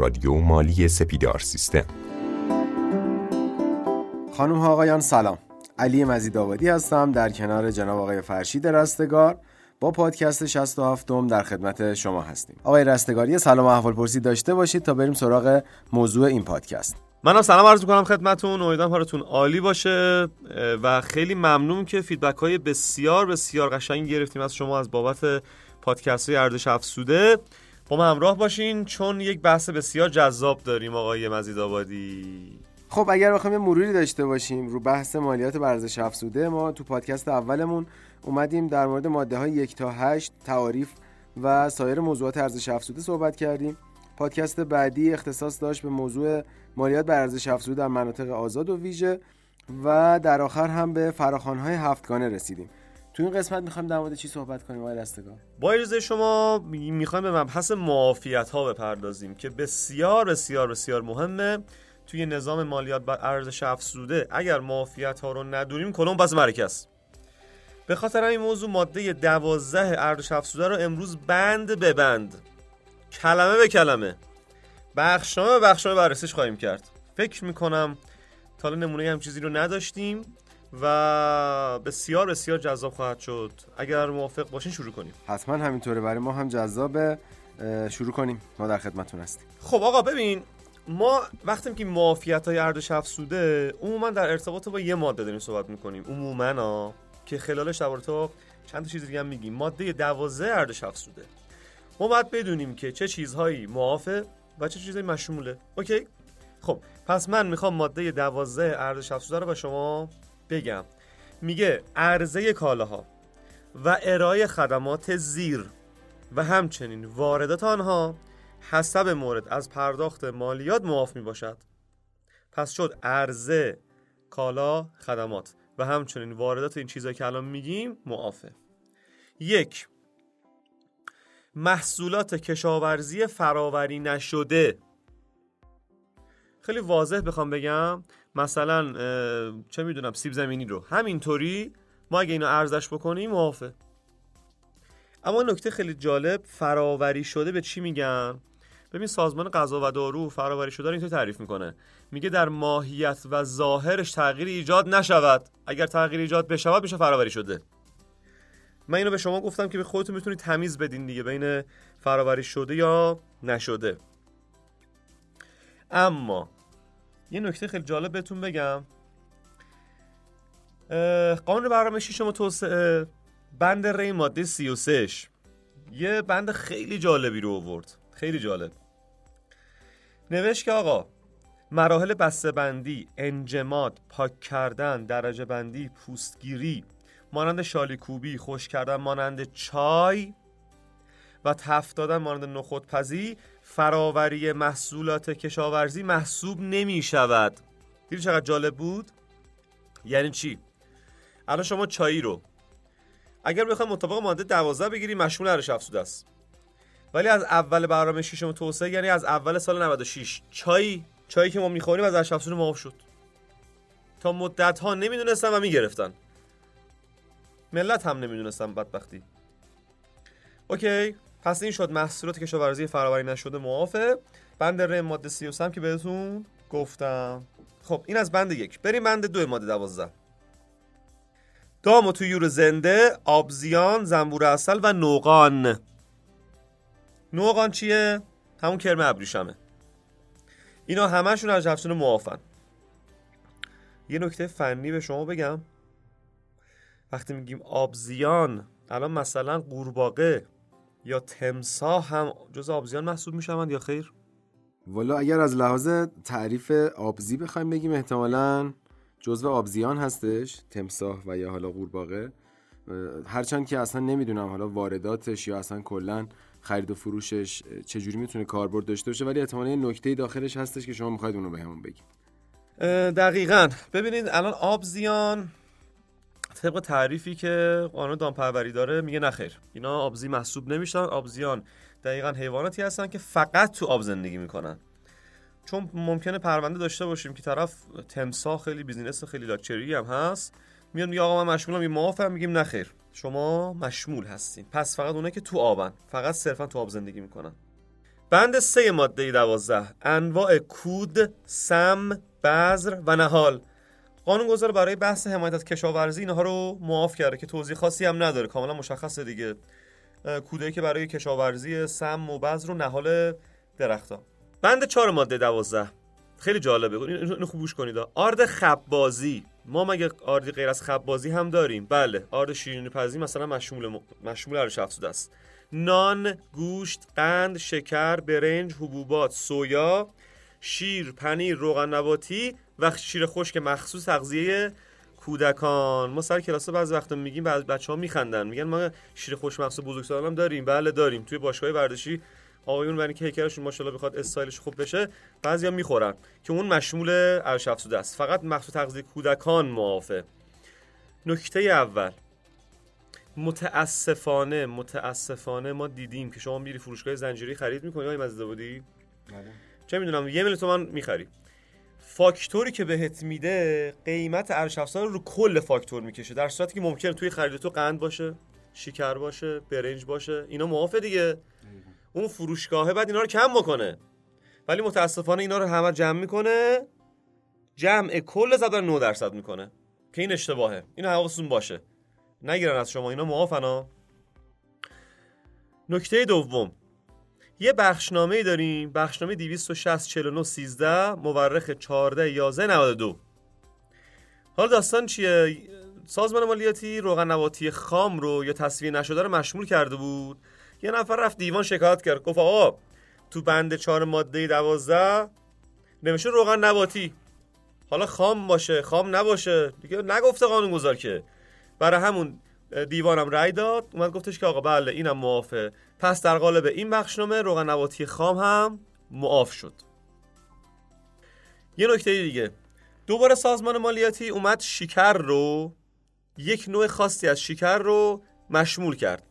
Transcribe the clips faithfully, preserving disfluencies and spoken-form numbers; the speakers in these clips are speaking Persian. رادیو مالی سپیدار سیستم. خانم ها آقایان سلام، علی مزیداوادی هستم در کنار جناب آقای فرشید رستگار با پادکست شصت و هفتم در خدمت شما هستیم. آقای رستگاری سلام و احوالپرسی داشته باشید تا بریم سراغ موضوع این پادکست. منم سلام عرض می‌کنم خدمتتون، امیدوارم حالتون عالی باشه و خیلی ممنون که فیدبک‌های بسیار بسیار قشنگی گرفتیم از شما از بابت پادکست‌های ارزش افزوده. با ما همراه باشین چون یک بحث بسیار جذاب داریم آقای مزیدآبادی. خب اگر بخوایم یه مروری داشته باشیم رو بحث مالیات بر ارزش افزوده، ما تو پادکست اولمون اومدیم در مورد ماده‌های یک تا هشت، تعاریف و سایر موضوعات ارزش افزوده صحبت کردیم. پادکست بعدی اختصاص داشت به موضوع مالیات بر ارزش افزوده در مناطق آزاد و ویژه و در آخر هم به فراخوان‌های هفتگانه رسیدیم. تو این قسمت می‌خوایم در مورد چی صحبت کنیم آقای رستگار؟ با اجازه شما می‌خوایم به مبحث معافیت‌ها بپردازیم که بسیار بسیار بسیار مهمه. توی نظام مالیات بر ارزش افزوده اگر معافیت‌ها رو ندونیم کلمب از مرکه است. به خاطر این موضوع ماده دوازده ارزش افزوده رو امروز بند به بند، کلمه به کلمه، بخشنامه به بخشنامه بررسیش خواهیم کرد. فکر میکنم تا الان نمونه هم چیزی رو نداشتیم و بسیار بسیار جذاب خواهد شد. اگر موافق باشین شروع کنیم. حتما همینطوره، برای ما هم جذابه. شروع کنیم، ما در خدمتتون هستیم. خب آقا ببین، ما وقتی که معافیت‌های ارزش افزوده عموما در ارتباط با یه ماده داریم صحبت می‌کنیم، عموما که خلالش در ارتباط چند تا چیز دیگه هم میگیم. ماده دوازده ارزش افزوده ما باید بدونیم که چه چیزهایی معافه و چه چیزهایی مشموله. اوکی؟ خب پس من میخوام ماده دوازده ارزش افزوده رو با شما بگم. میگه عرضه کالاها و ارائه خدمات زیر و همچنین واردات آنها حسب مورد از پرداخت مالیات معاف میباشد. پس شد عرضه کالا خدمات و همچنین واردات این چیزهایی که الان میگیم معافه. یک، محصولات کشاورزی فراوری نشده. خیلی واضح بخوام بگم، مثلا چه میدونم سیب زمینی رو همینطوری ما اگه اینو ارزش بکنیم معافه. اما نکته خیلی جالب، فراوری شده به چی میگن؟ ببین سازمان غذا و دارو فراوری شده رو اینطور تعریف میکنه، میگه در ماهیت و ظاهرش تغییری ایجاد نشود، اگر تغییری ایجاد بشود میشه فراوری شده. من اینو به شما گفتم که به خودتون میتونید تمیز بدین دیگه بین فراوری شده یا نشده. اما یه نکته خیلی جالب بهتون بگم، قانون برنامه شیش ما توسعه بند ری ماده سی و سه یه بند خیلی جالبی رو آورد، خیلی جالب نوشت که آقا مراحل بسته بندی، انجماد، پاک کردن، درجه بندی، پوستگیری مانند شالیکوبی، خوش کردن مانند چای و تفت دادن مانند نخودپزی فراوری محصولات کشاورزی محسوب نمی شود. دیدی چقدر جالب بود؟ یعنی چی؟ الان شما چایی رو اگر بخوایم مطابق ماده دوازده بگیریم مشمول ارزش افزوده است، ولی از اول برنامه شیشم توسعه یعنی از اول سال نود و شش چای چایی که ما میخوریم از ارزش افزوده معاف شد. تا مدت ها نمیدونستن و میگرفتن، ملت هم نمیدونستن بدبختی. اوکی، پس این شد محصولات کشاورزی فراوری نشده معافه. بند ر ماده سی و سه هم که بهتون گفتم. خب این از بند یک. بریم بند دو ماده دوازده. دام و طیور زنده، آبزیان، زنبور عسل و نوغان. نوغان چیه؟ همون کرم ابریشمه. اینا همشون از جفسون معافن. یه نکته فنی به شما بگم، وقتی میگیم آبزیان الان مثلا قورباغه یا تمساح هم جز آبزیان محسوب میشوند یا خیر؟ والا اگر از لحاظ تعریف آبزی بخوایم بگیم احتمالاً جزو آبزیان هستش، تمساح و یا حالا قورباغه، هرچند که اصلا نمیدونم حالا وارداتش یا اصلا کلا خرید و فروشش چجوری میتونه کاربرد داشته باشه، ولی احتمالاً نکته‌ای داخلش هستش که شما میخواید اونو بهمون بگید. دقیقاً ببینید الان آبزیان طبق تعریفی که قانون دامپروری داره میگه نخیر، اینا آبزی محسوب نمیشن. آبزیان دقیقاً حیواناتی هستن که فقط تو آب زندگی میکنن. چون ممکنه پرونده داشته باشیم که طرف تمساح خیلی بیزینس خیلی لاکچری هم هست، میاد میگه آقا من مشمولم، این معافم، میگیم نخیر شما مشمول هستین. پس فقط اونایی که تو آبن، فقط صرفا تو آب زندگی میکنن. بند سه ماده دوازده انواع کود، سم، بذر و نهال. قانونگذار برای بحث حمایت از کشاورزی اینها رو معاف کرده که توضیح خاصی هم نداره، کاملا مشخصه دیگه. کودایی که برای کشاورزی، سم و بذر و نهال درختان. بند چهار ماده دوازده خیلی جالبه، اینو خوب گوش کنید. آرد خبازی، ما مگه آردی غیر از خبازی هم داریم؟ بله، آرد شیرینی‌پزی مثلا مشمول م... مشمول ارزش افزوده است. نان، گوشت، قند، شکر، برنج، حبوبات، سویا، شیر، پنیر، روغن نباتی و شیر خشک مخصوص تغذیه کودکان. ما سر کلاس بعضی وقتا میگیم، بعضی بچه‌ها میخندن میگن ما شیر خشک مخصوص بزرگسالان هم داریم. بله داریم، توی باشگاه ورزشی آقایون برای اینکه هیکلشون ماشاءالله بخواد استایلش خوب بشه بعضیا میخورن، که اون مشمول ارزش افزوده است، فقط مخصوص تغذیه کودکان معافه. نکته اول، متاسفانه متاسفانه ما دیدیم که شما میری فروشگاه زنجیری خرید میکنی، آقای مزیداوادی، بله، چه میدونم یه میلیون تومان میخری، فاکتوری که بهت میده قیمت ارزش افزوده رو کل فاکتور میکشه، در صورتی که ممکنه توی خرید تو قند باشه، شکر باشه، برنج باشه، اینا معافه دیگه. اون فروشگاهه بعد اینا رو کم بکنه، ولی متاسفانه اینا رو همه جمع میکنه، جمع کل زدن نه درصد میکنه، که این اشتباهه. این حواستون باشه نگیرن از شما، اینا معافنا. نکته دوم، یه بخشنامه‌ای داریم، بخشنامه دویست و شصت چهل و نه سیزده مورخ چهارده یازده نود و دو. حالا داستان چیه؟ سازمان مالیاتی روغن نباتی خام رو یا تصفیه نشده رو مشمول کرده بود. یه نفر رفت دیوان شکایت کرد، گفت آقا تو بند چهار ماده دوازده نمیشه روغن نباتی، حالا خام باشه خام نباشه دیگه، نگفته قانونگذار که. برای همون دیوانم رأی داد، اومد گفتش که آقا بله اینم معافه، پس در قالب این بخشنامه روغن نباتی خام هم معاف شد. یه نکته دیگه، دوباره سازمان مالیاتی اومد شکر رو، یک نوع خاصی از شکر رو مشمول کرد.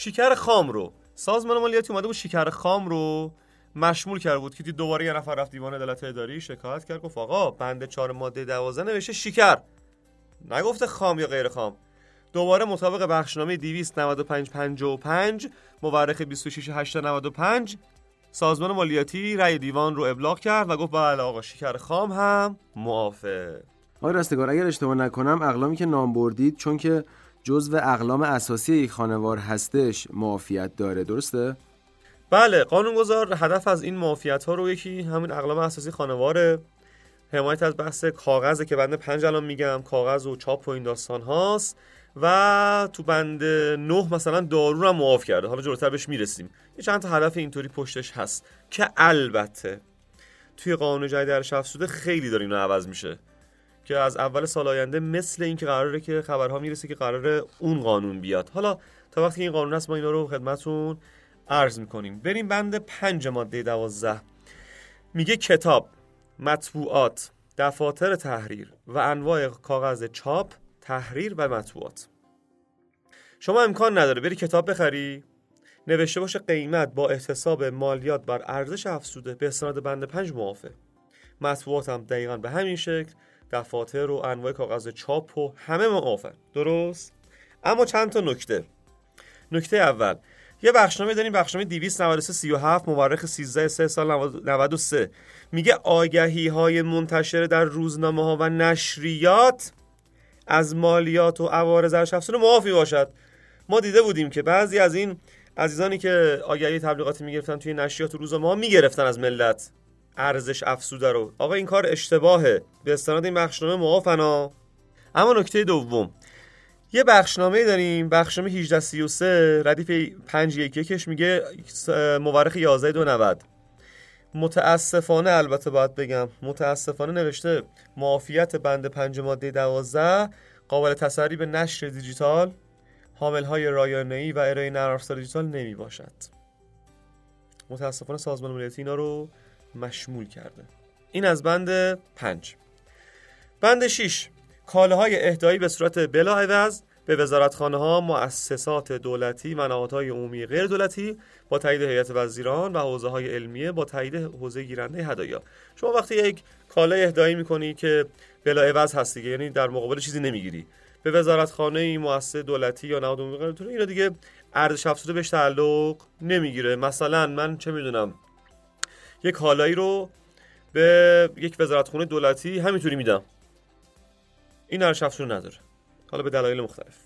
شکر خام رو سازمان مالیاتی اومده بود شکر خام رو مشمول کرده بود، که دوباره یه نفر رفت دیوان عدالت اداری شکایت کرد، گفت آقا بند چهار ماده دوازده نوشته شکر، نگفته خام یا غیر خام. دوباره مطابق بخشنامه دویست و نود و پنج پنجاه و پنج مورخ بیست و شش هشت نود و پنج سازمان مالیاتی رأی دیوان رو ابلاغ کرد و گفت بله آقا شکر خام هم معافه. آقای رستگار اگر اشتباه نکنم اقلامی که نام بردید چون که جزو اقلام اساسی یک خانوار هستش معافیت داره، درسته؟ بله، قانونگذار هدف از این معافیت ها رو یکی همین اقلام اساسی خانواره، حمایت از بحث کاغذه که بند پنج الان میگم، کاغذ و چاپ و این داستان هاست، و تو بند نه مثلا دارو رو معاف کرده، حالا جلوتر بهش میرسیم. یه چند تا هدف اینطوری پشتش هست که البته توی قانون جدید ارزش افزوده خیلی داره اینو عوض میشه، که از اول سال آینده مثل این که قراره که خبرها میرسه که قراره اون قانون بیاد. حالا تا وقتی این قانون هست ما اینا رو خدمتتون عرض میکنیم. بریم بند پنج ماده دوازده، میگه کتاب، مطبوعات، دفاتر تحریر و انواع کاغذ چاپ، تحریر و مطبوعات. شما امکان نداره بری کتاب بخری نوشته باشه قیمت با احتساب مالیات بر ارزش افزوده به استناد بند پنج معافه. مطبوعات هم دقیقاً به همین شکل، دفاتر و انواع کاغذ چاپ و همه معافن، درست؟ اما چند تا نکته. نکته اول، یه بخشنامه داریم، بخشنامه دویست و نود و سه سی و هفت مورخ سیزده سه سال نود و سه، میگه آگهی های منتشر در روزنامه ها و نشریات از مالیات و عوارض ارزش افزوده معافی باشد. ما دیده بودیم که بعضی از این عزیزانی که آگهی تبلیغاتی میگرفتن توی نشریات و روزنامه ها میگرفتن از ملت ارزش افزوده رو. آقا این کار اشتباهه، به استناد این بخشنامه معافنا. اما نکته دوم، یه بخشنامه داریم، بخشنامه هجده سی و سه ردیف پنج یک یکش، میگه مورخ یازده دو نود، متاسفانه البته باید بگم متاسفانه نوشته معافیت بند پنج ماده دوازده قابل تسری به نشر دیجیتال، حامل‌های رایانه‌ای و ارائه نرم‌افزار دیجیتال نمیباشد. متاسفانه سازمان مالیاتی اینا رو مشمول کرده. این از بند پنج. بند شش، کالاهای اهدایی به صورت بلاعوض به وزارتخانه‌ها، مؤسسات دولتی و نهادهای عمومی غیر دولتی با تایید هیئت وزیران و حوزه‌های علمیه با تایید حوزه گیرنده هدایا. شما وقتی یک کالای اهدایی می‌کنی که بلاعوض هست دیگه، یعنی در مقابل چیزی نمیگیری، به وزارتخانه، مؤسسه دولتی یا نهاد عمومی غیر دولتی، اینا دیگه ارزش افزوده بهش تعلق نمیگیره. مثلا من چه میدونم یک کالایی رو به یک وزارتخونه دولتی همینطوری میدم، این ارزش افزوده نداره، حالا به دلایل مختلف.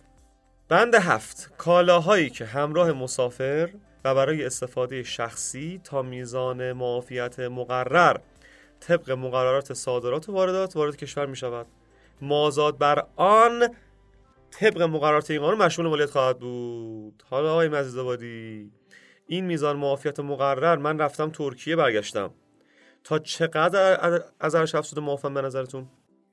بند هفت، کالاهایی که همراه مسافر و برای استفاده شخصی تا میزان معافیت مقرر طبق مقررات صادرات و واردات وارد کشور می شود. مازاد بر آن طبق مقررات این قانون مشمول مالیات خواهد بود. حالا آقای مزیداوادی، این میزان معافیت مقرر، من رفتم ترکیه برگشتم، تا چقدر از ارزش افزوده معافم به نظرتون؟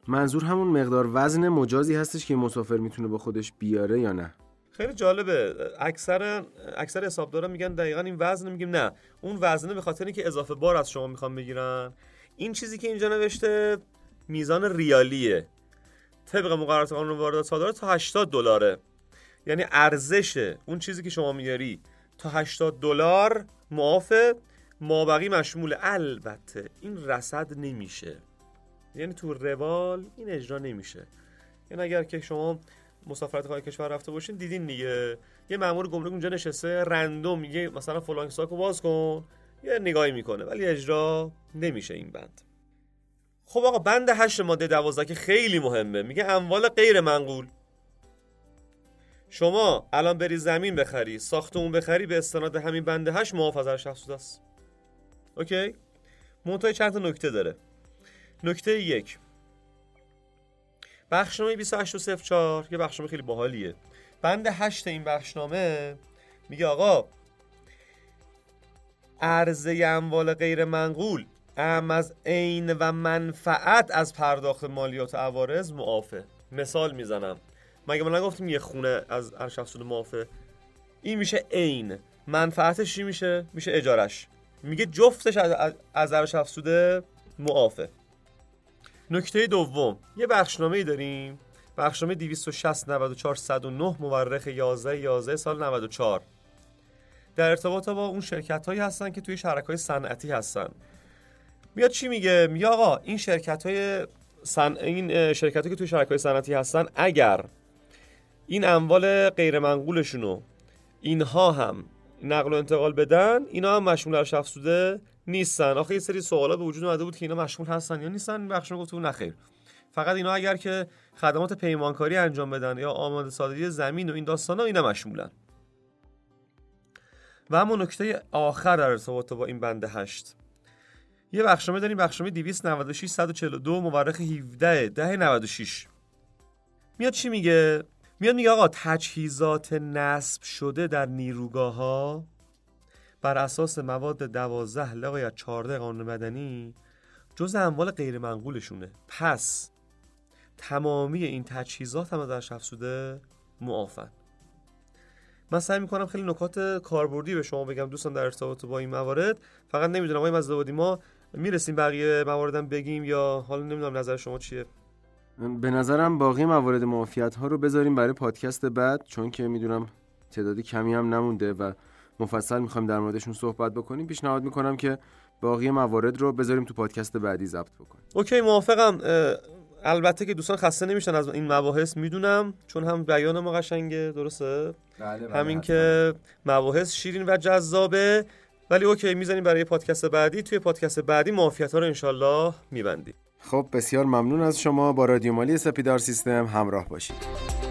منظور همون مقدار وزن مجازی هستش که مسافر میتونه با خودش بیاره یا نه؟ خیلی جالبه. اکثر اکثر حسابدارا میگن دقیقاً این وزن، میگیم نه اون وزنه به خاطر اینکه اضافه بار از شما میخوام بگیرن. این چیزی که اینجا نوشته میزان ریالیه، طبق مقررات قانون واردات صادرات تا هشتاد دلاره، یعنی ارزش اون چیزی که شما میاری تا هشتاد دلار معافه، مابقی مشمول. البته این رصد نمیشه، یعنی تو روال این اجرا نمیشه. یعنی اگر که شما مسافرت خارج کشور رفته باشین دیدین دیگه، یه مأمور گمرک اونجا نشسته رندوم میگه مثلا فلان ساکو باز کن، یه نگاهی میکنه ولی اجرا نمیشه این بند. خب آقا بند هشت ماده دوازده که خیلی مهمه، میگه اموال غیر منقول. شما الان بری زمین بخری، ساختمون بخری، به استناد همین بند هشت معاف از ارزش افزوده است. اوکی؟ منتهی چند تا نکته داره. نکته یک، بخشنامه بیست و هشت صفر چهار یه بخشنامه خیلی باحالیه. بند هشت این بخشنامه میگه آقا عرضه اموال غیر منقول اعم از عین و منفعت از پرداخت مالیات و عوارض معافه. مثال میزنم، مگه ما نگفتیم یه خونه از ارزش افزوده معافه؟ این میشه عین، منفعتش چی میشه؟ میشه اجارش. میگه جفتش از ارزش افزوده معافه. نکته دوم، یه بخشنامه‌ای داریم، بخشنامه دویست و شصت نود و چهار صد و نه مورخ یازده یازده سال نود و چهار، در ارتباط با اون شرکت‌هایی هستن که توی شرکای صنعتی هستن. میاد چی میگه؟ میگه آقا این شرکت‌های صن این شرکتایی که توی شرکای صنعتی هستن، اگر این اموال غیر منقولشونو اینها هم نقل و انتقال بدن، اینا هم مشمول ارزش افزوده نیستن. آخه یه سری سوالا به وجود اومده بود که اینا مشمول هستن یا نیستن، بخشون گفت اون نخیر. فقط اینا اگر که خدمات پیمانکاری انجام بدن یا آماده سازی زمین و این داستانا، اینا مشمولن. و اما نکته آخر در ارتباط با این بند هشت، یه بخشنامه داریم، بخشنامه دویست و نود و شش صد و چهل و دو مورخ هفده ده نود و شش. میاد چی میگه؟ میاد میگه آقا تجهیزات نصب شده در نیروگاه‌ها بر اساس مواد دوازده لغو یا چهارده قانون مدنی جزء اموال غیر منقولشونه، پس تمامی این تجهیزات هم ارزش افزوده معافن. من سعی میکنم خیلی نکات کاربردی به شما بگم دوستان در ارتباط با این موارد. فقط نمیدونم آقای مزیداوادی ما میرسیم بقیه مواردم بگیم یا حالا نمیدونم نظر شما چیه؟ به نظرم باقی موارد معافیت ها رو بذاریم برای پادکست بعد، چون که میدونم تعدادی کمی هم نمونده و مفصل میخوایم در موردشون صحبت بکنیم. پیشنهاد میکنم که باقی موارد رو بذاریم تو پادکست بعدی ضبط بکنیم. اوکی موافقم. البته که دوستان خسته نمیشن از این مباحث، میدونم چون هم بیان ما قشنگه، درسته، همین که مباحث شیرین و جذابه، ولی اوکی میزنیم برای پادکست بعدی. توی پادکست بعدی معافیت‌ها رو انشالله میبندیم. خب بسیار ممنون از شما. با رادیو مالی سپیدار سیستم همراه باشید.